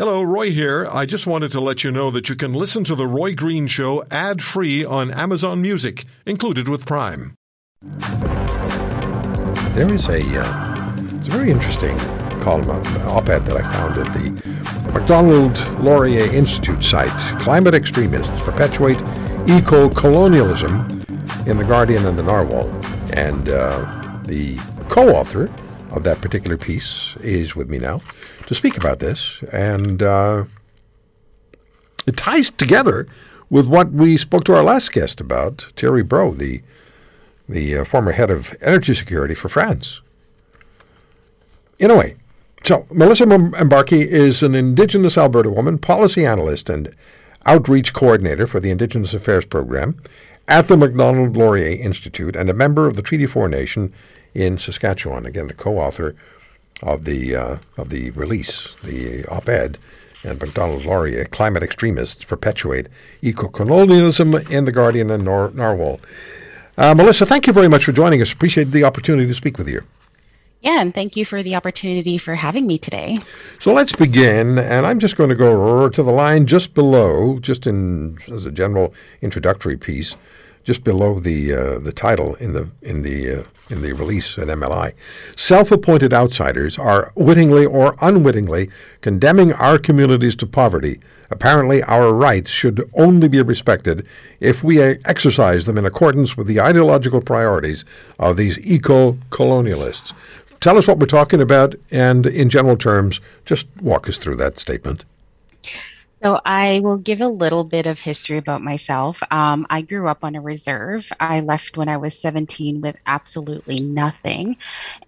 Hello, Roy here. I just wanted to let you know that you can listen to The Roy Green Show ad-free on Amazon Music, included with Prime. There is it's a very interesting column, an op-ed that I found at the Macdonald-Laurier Institute site, Climate Extremists Perpetuate Eco-Colonialism in The Guardian and the Narwhal. And the co-author of that particular piece is with me now to speak about this, and it ties together with what we spoke to our last guest about, Thierry Bro, the former head of energy security for France. In a way, so Melissa Mbarki is an Indigenous Alberta woman, policy analyst and outreach coordinator for the Indigenous Affairs Program at the Macdonald-Laurier Institute, and a member of the Treaty 4 Nation in Saskatchewan. Again, the co-author of the release, the op-ed, and Macdonald-Laurier, Climate Extremists Perpetuate Eco-Colonialism in The Guardian and Narwhal. Melissa, thank you very much for joining us. Appreciate the opportunity to speak with you. Yeah, and thank you for the opportunity for having me today. So let's begin, and I'm just going to go to the line just below, just in as a general introductory piece, just below the title in the release at MLI. Self-appointed outsiders are wittingly or unwittingly condemning our communities to poverty. Apparently, our rights should only be respected if we exercise them in accordance with the ideological priorities of these eco-colonialists. Tell us what we're talking about, and in general terms, just walk us through that statement. So I will give a little bit of history about myself. I grew up on a reserve. I left when I was 17 with absolutely nothing.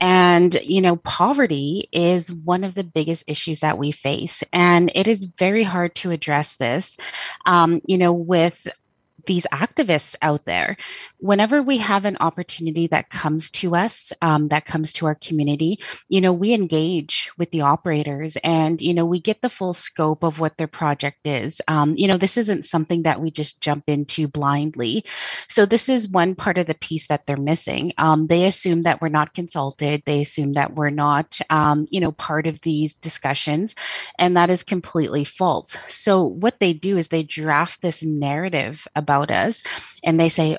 And, you know, poverty is one of the biggest issues that we face. And it is very hard to address this, with these activists out there. Whenever we have an opportunity that comes to us, that comes to our community, we engage with the operators and, we get the full scope of what their project is. This isn't something that we just jump into blindly. So this is one part of the piece that they're missing. They assume that we're not consulted. They assume that we're not, part of these discussions, and that is completely false. So what they do is they draft this narrative about us, and they say,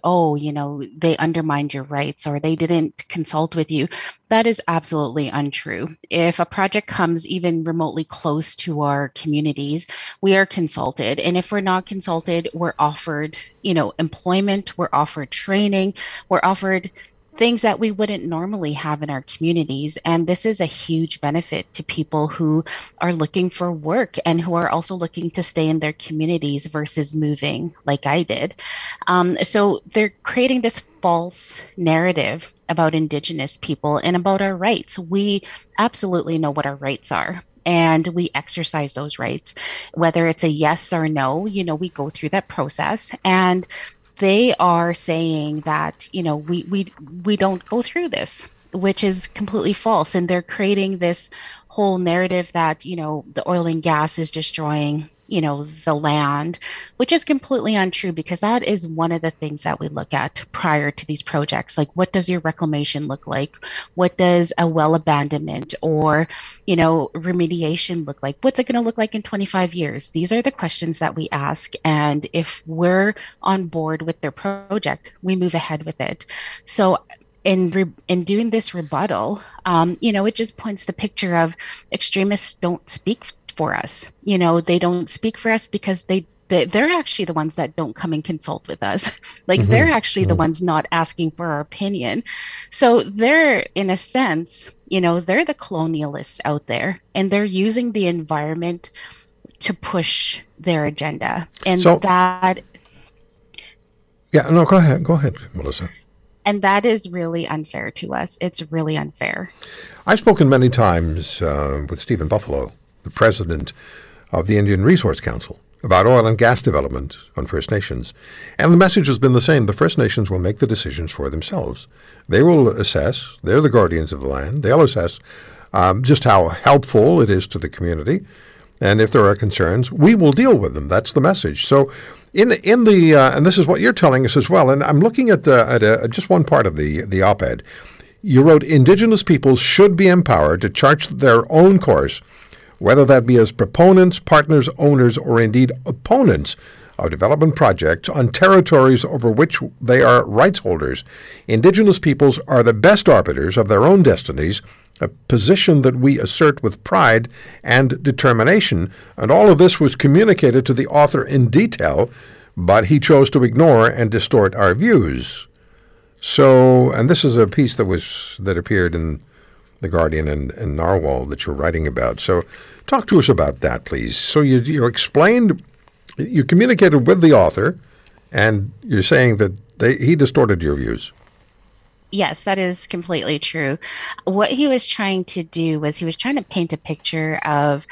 they undermined your rights, or they didn't consult with you. That is absolutely untrue. If a project comes even remotely close to our communities, we are consulted. And if we're not consulted, we're offered, employment, we're offered training, we're offered things that we wouldn't normally have in our communities. And this is a huge benefit to people who are looking for work and who are also looking to stay in their communities versus moving like I did. So they're creating this false narrative about Indigenous people and about our rights. We absolutely know what our rights are, and we exercise those rights. Whether it's a yes or no, we go through that process. And they are saying that, we don't go through this, which is completely false. And they're creating this whole narrative that, the oil and gas is destroying, the land, which is completely untrue, because that is one of the things that we look at prior to these projects. Like, what does your reclamation look like? What does a well abandonment or, remediation look like? What's it going to look like in 25 years? These are the questions that we ask. And if we're on board with their project, we move ahead with it. So in doing this rebuttal, it just points the picture of extremists don't speak for us. They don't speak for us because they're actually the ones that don't come and consult with us. Like, mm-hmm. they're actually mm-hmm. the ones not asking for our opinion. So they're, in a sense, they're the colonialists out there, and they're using the environment to push their agenda. And go ahead, Melissa. And that is really unfair to us. It's really unfair. I've spoken many times with Stephen Buffalo, the president of the Indian Resource Council, about oil and gas development on First Nations. And the message has been the same. The First Nations will make the decisions for themselves. They will assess. They're the guardians of the land. They'll assess just how helpful it is to the community. And if there are concerns, we will deal with them. That's the message. So in the and this is what you're telling us as well, and I'm looking at just one part of the op-ed. You wrote, Indigenous peoples should be empowered to chart their own course whether that be as proponents, partners, owners, or indeed opponents of development projects on territories over which they are rights holders. Indigenous peoples are the best arbiters of their own destinies, a position that we assert with pride and determination. And all of this was communicated to the author in detail, but he chose to ignore and distort our views. So, and this is a piece that appeared in The Guardian and Narwhal that you're writing about. So talk to us about that, please. So you explained, you communicated with the author, and you're saying that he distorted your views. Yes, that is completely true. What he was trying to do was he was trying to paint a picture of,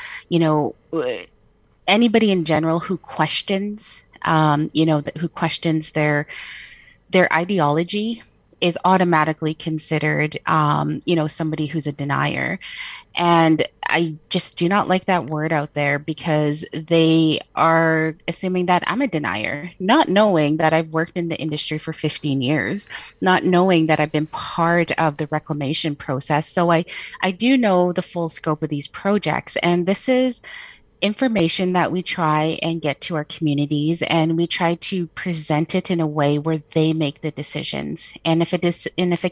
anybody in general who questions, who questions their ideology is automatically considered, somebody who's a denier. And I just do not like that word out there, because they are assuming that I'm a denier, not knowing that I've worked in the industry for 15 years, not knowing that I've been part of the reclamation process. So I do know the full scope of these projects. And this is information that we try and get to our communities, and we try to present it in a way where they make the decisions. And if a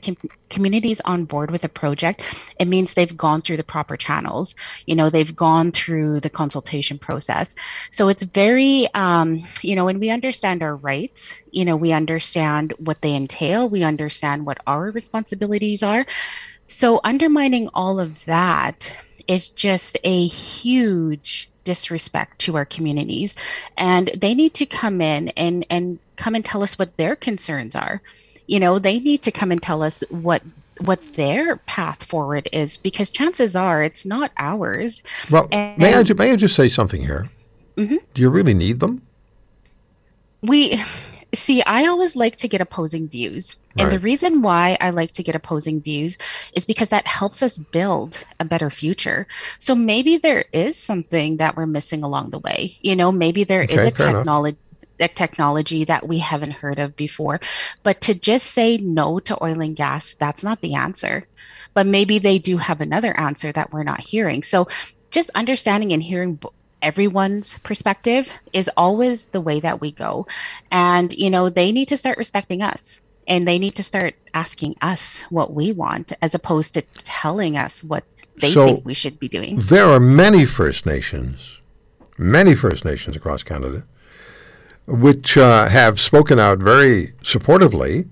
community is on board with a project, it means they've gone through the proper channels. They've gone through the consultation process. So it's very, when we understand our rights, we understand what they entail, we understand what our responsibilities are. So undermining all of that is just a huge disrespect to our communities, and they need to come in and come and tell us what their concerns are. They need to come and tell us what their path forward is, because chances are it's not ours. Well, may I just say something here? Mm-hmm. Do you really need them? I always like to get opposing views. Right. And the reason why I like to get opposing views is because that helps us build a better future. So maybe there is something that we're missing along the way. Maybe there is a technology that we haven't heard of before. But to just say no to oil and gas, that's not the answer. But maybe they do have another answer that we're not hearing. So just understanding and hearing everyone's perspective is always the way that we go. And, they need to start respecting us, and they need to start asking us what we want, as opposed to telling us what they think we should be doing. There are many First Nations across Canada, which have spoken out very supportively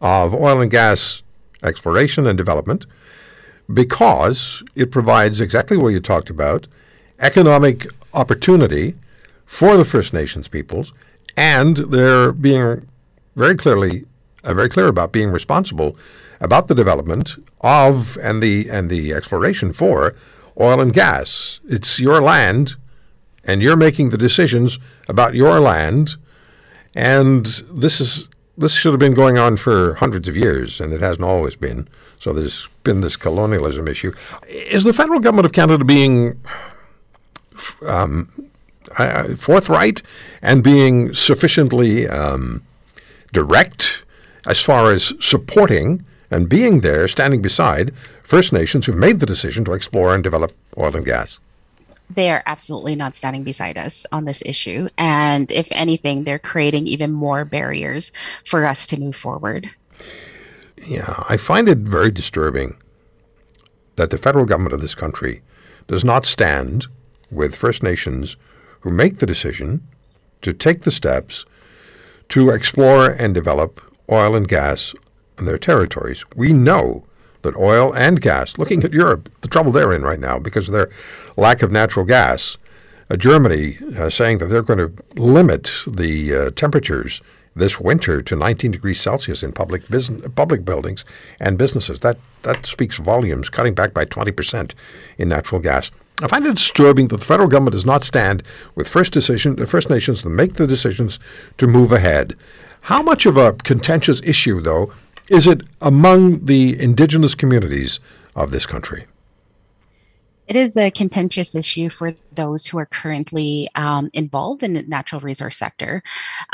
of oil and gas exploration and development, because it provides exactly what you talked about, economic opportunity for the First Nations peoples, and they're being very clear about being responsible about the development of and the exploration for oil and gas. It's your land, and you're making the decisions about your land, and this should have been going on for hundreds of years, and it hasn't always been. So there's been this colonialism issue. Is the federal government of Canada being forthright and being sufficiently direct as far as supporting and being there, standing beside First Nations who've made the decision to explore and develop oil and gas? They are absolutely not standing beside us on this issue. And if anything, they're creating even more barriers for us to move forward. Yeah, I find it very disturbing that the federal government of this country does not stand with First Nations who make the decision to take the steps to explore and develop oil and gas on their territories. We know that oil and gas, looking at Europe, the trouble they're in right now because of their lack of natural gas, Germany saying that they're going to limit the temperatures this winter to 19 degrees Celsius in public buildings and businesses. That speaks volumes, cutting back by 20% in natural gas. I find it disturbing that the federal government does not stand with First Nations that make the decisions to move ahead. How much of a contentious issue, though, is it among the Indigenous communities of this country? It is a contentious issue for those who are currently involved in the natural resource sector.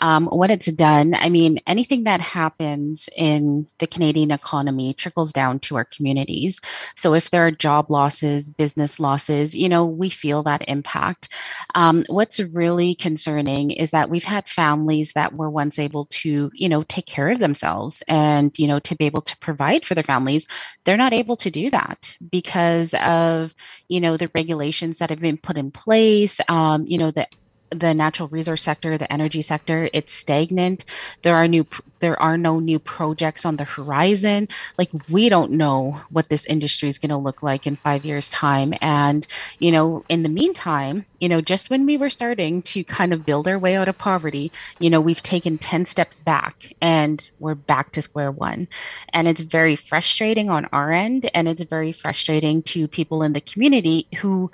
What it's done, I mean, anything that happens in the Canadian economy trickles down to our communities. So if there are job losses, business losses, you know, we feel that impact. What's really concerning is that we've had families that were once able to, you know, take care of themselves and, you know, to be able to provide for their families. They're not able to do that because of, you know, the regulations that have been put in place, you know, the natural resource sector, the energy sector, it's stagnant. There are no new projects on the horizon. Like, we don't know what this industry is going to look like in 5 years' time. And, you know, in the meantime, you know, just when we were starting to kind of build our way out of poverty, you know, we've taken 10 steps back and we're back to square one. And it's very frustrating on our end. And it's very frustrating to people in the community who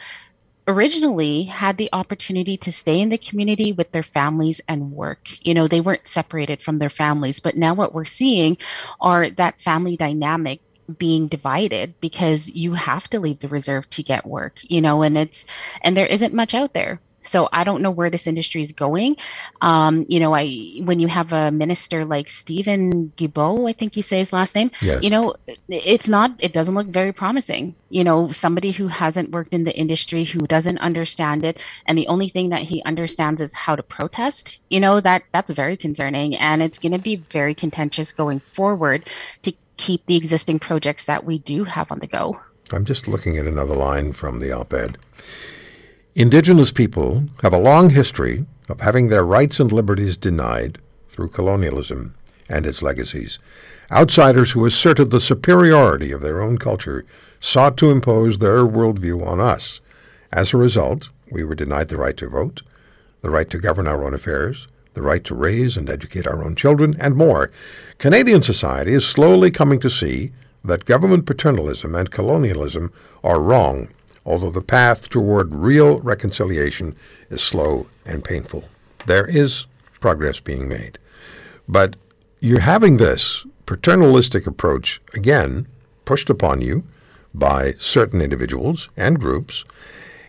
originally had the opportunity to stay in the community with their families and work. You know, they weren't separated from their families, but now what we're seeing are that family dynamic being divided because you have to leave the reserve to get work, you know, and there isn't much out there. So I don't know where this industry is going. You know, when you have a minister like Stephen Guibault, I think you say his last name, yes. You know, it doesn't look very promising. You know, somebody who hasn't worked in the industry, who doesn't understand it. And the only thing that he understands is how to protest, you know, that's very concerning. And it's going to be very contentious going forward to keep the existing projects that we do have on the go. I'm just looking at another line from the op-ed. Indigenous people have a long history of having their rights and liberties denied through colonialism and its legacies. Outsiders who asserted the superiority of their own culture sought to impose their worldview on us. As a result, we were denied the right to vote, the right to govern our own affairs, the right to raise and educate our own children, and more. Canadian society is slowly coming to see that government paternalism and colonialism are wrong, although the path toward real reconciliation is slow and painful. There is progress being made. But you're having this paternalistic approach, again, pushed upon you by certain individuals and groups,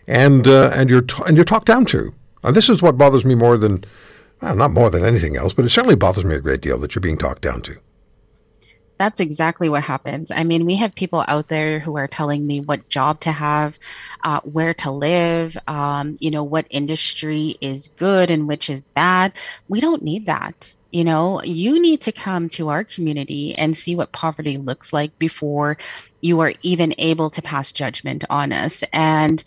and you're talked down to. And this is what bothers me more than, well, not more than anything else, but it certainly bothers me a great deal that you're being talked down to. That's exactly what happens. I mean, we have people out there who are telling me what job to have, where to live, you know, what industry is good and which is bad. We don't need that. You know, you need to come to our community and see what poverty looks like before you are even able to pass judgment on us. And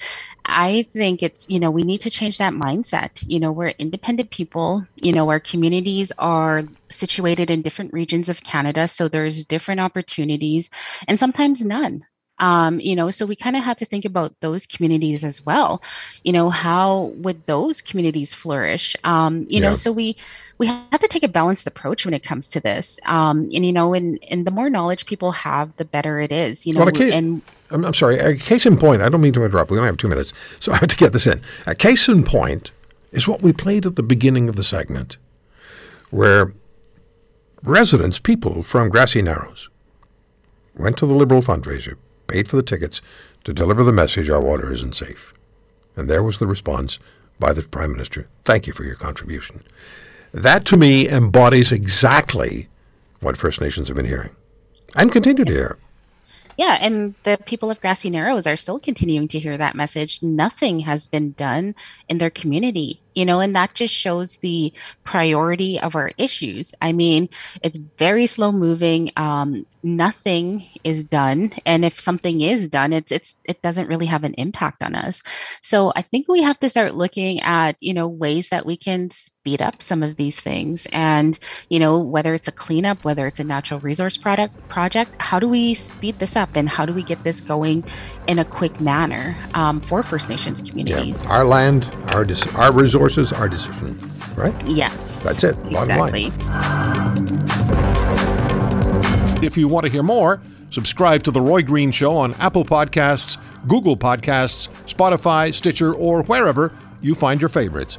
I think it's, you know, we need to change that mindset. You know, we're independent people. You know, our communities are situated in different regions of Canada. So there's different opportunities and sometimes none. You know, so we kind of have to think about those communities as well. You know, how would those communities flourish? You know, so we have to take a balanced approach when it comes to this. And, you know, and the more knowledge people have, the better it is, you know. Well, I'm sorry, a case in point, I don't mean to interrupt. We only have 2 minutes, so I have to get this in. A case in point is what we played at the beginning of the segment, where residents, people from Grassy Narrows, went to the Liberal fundraiser, paid for the tickets to deliver the message, our water isn't safe. And there was the response by the Prime Minister, thank you for your contribution. That to me embodies exactly what First Nations have been hearing and continue to hear. Yeah, and the people of Grassy Narrows are still continuing to hear that message. Nothing has been done in their community, you know, and that just shows the priority of our issues. I mean, it's very slow moving. Nothing is done. And if something is done, it doesn't really have an impact on us. So I think we have to start looking at, you know, ways that we can speed up some of these things. And, you know, whether it's a cleanup, whether it's a natural resource project, how do we speed this up and how do we get this going in a quick manner for First Nations communities? Yeah. Our land, our resources, our decision, right? Yes. That's it. Exactly. Bottom line. If you want to hear more, subscribe to The Roy Green Show on Apple Podcasts, Google Podcasts, Spotify, Stitcher, or wherever you find your favorites.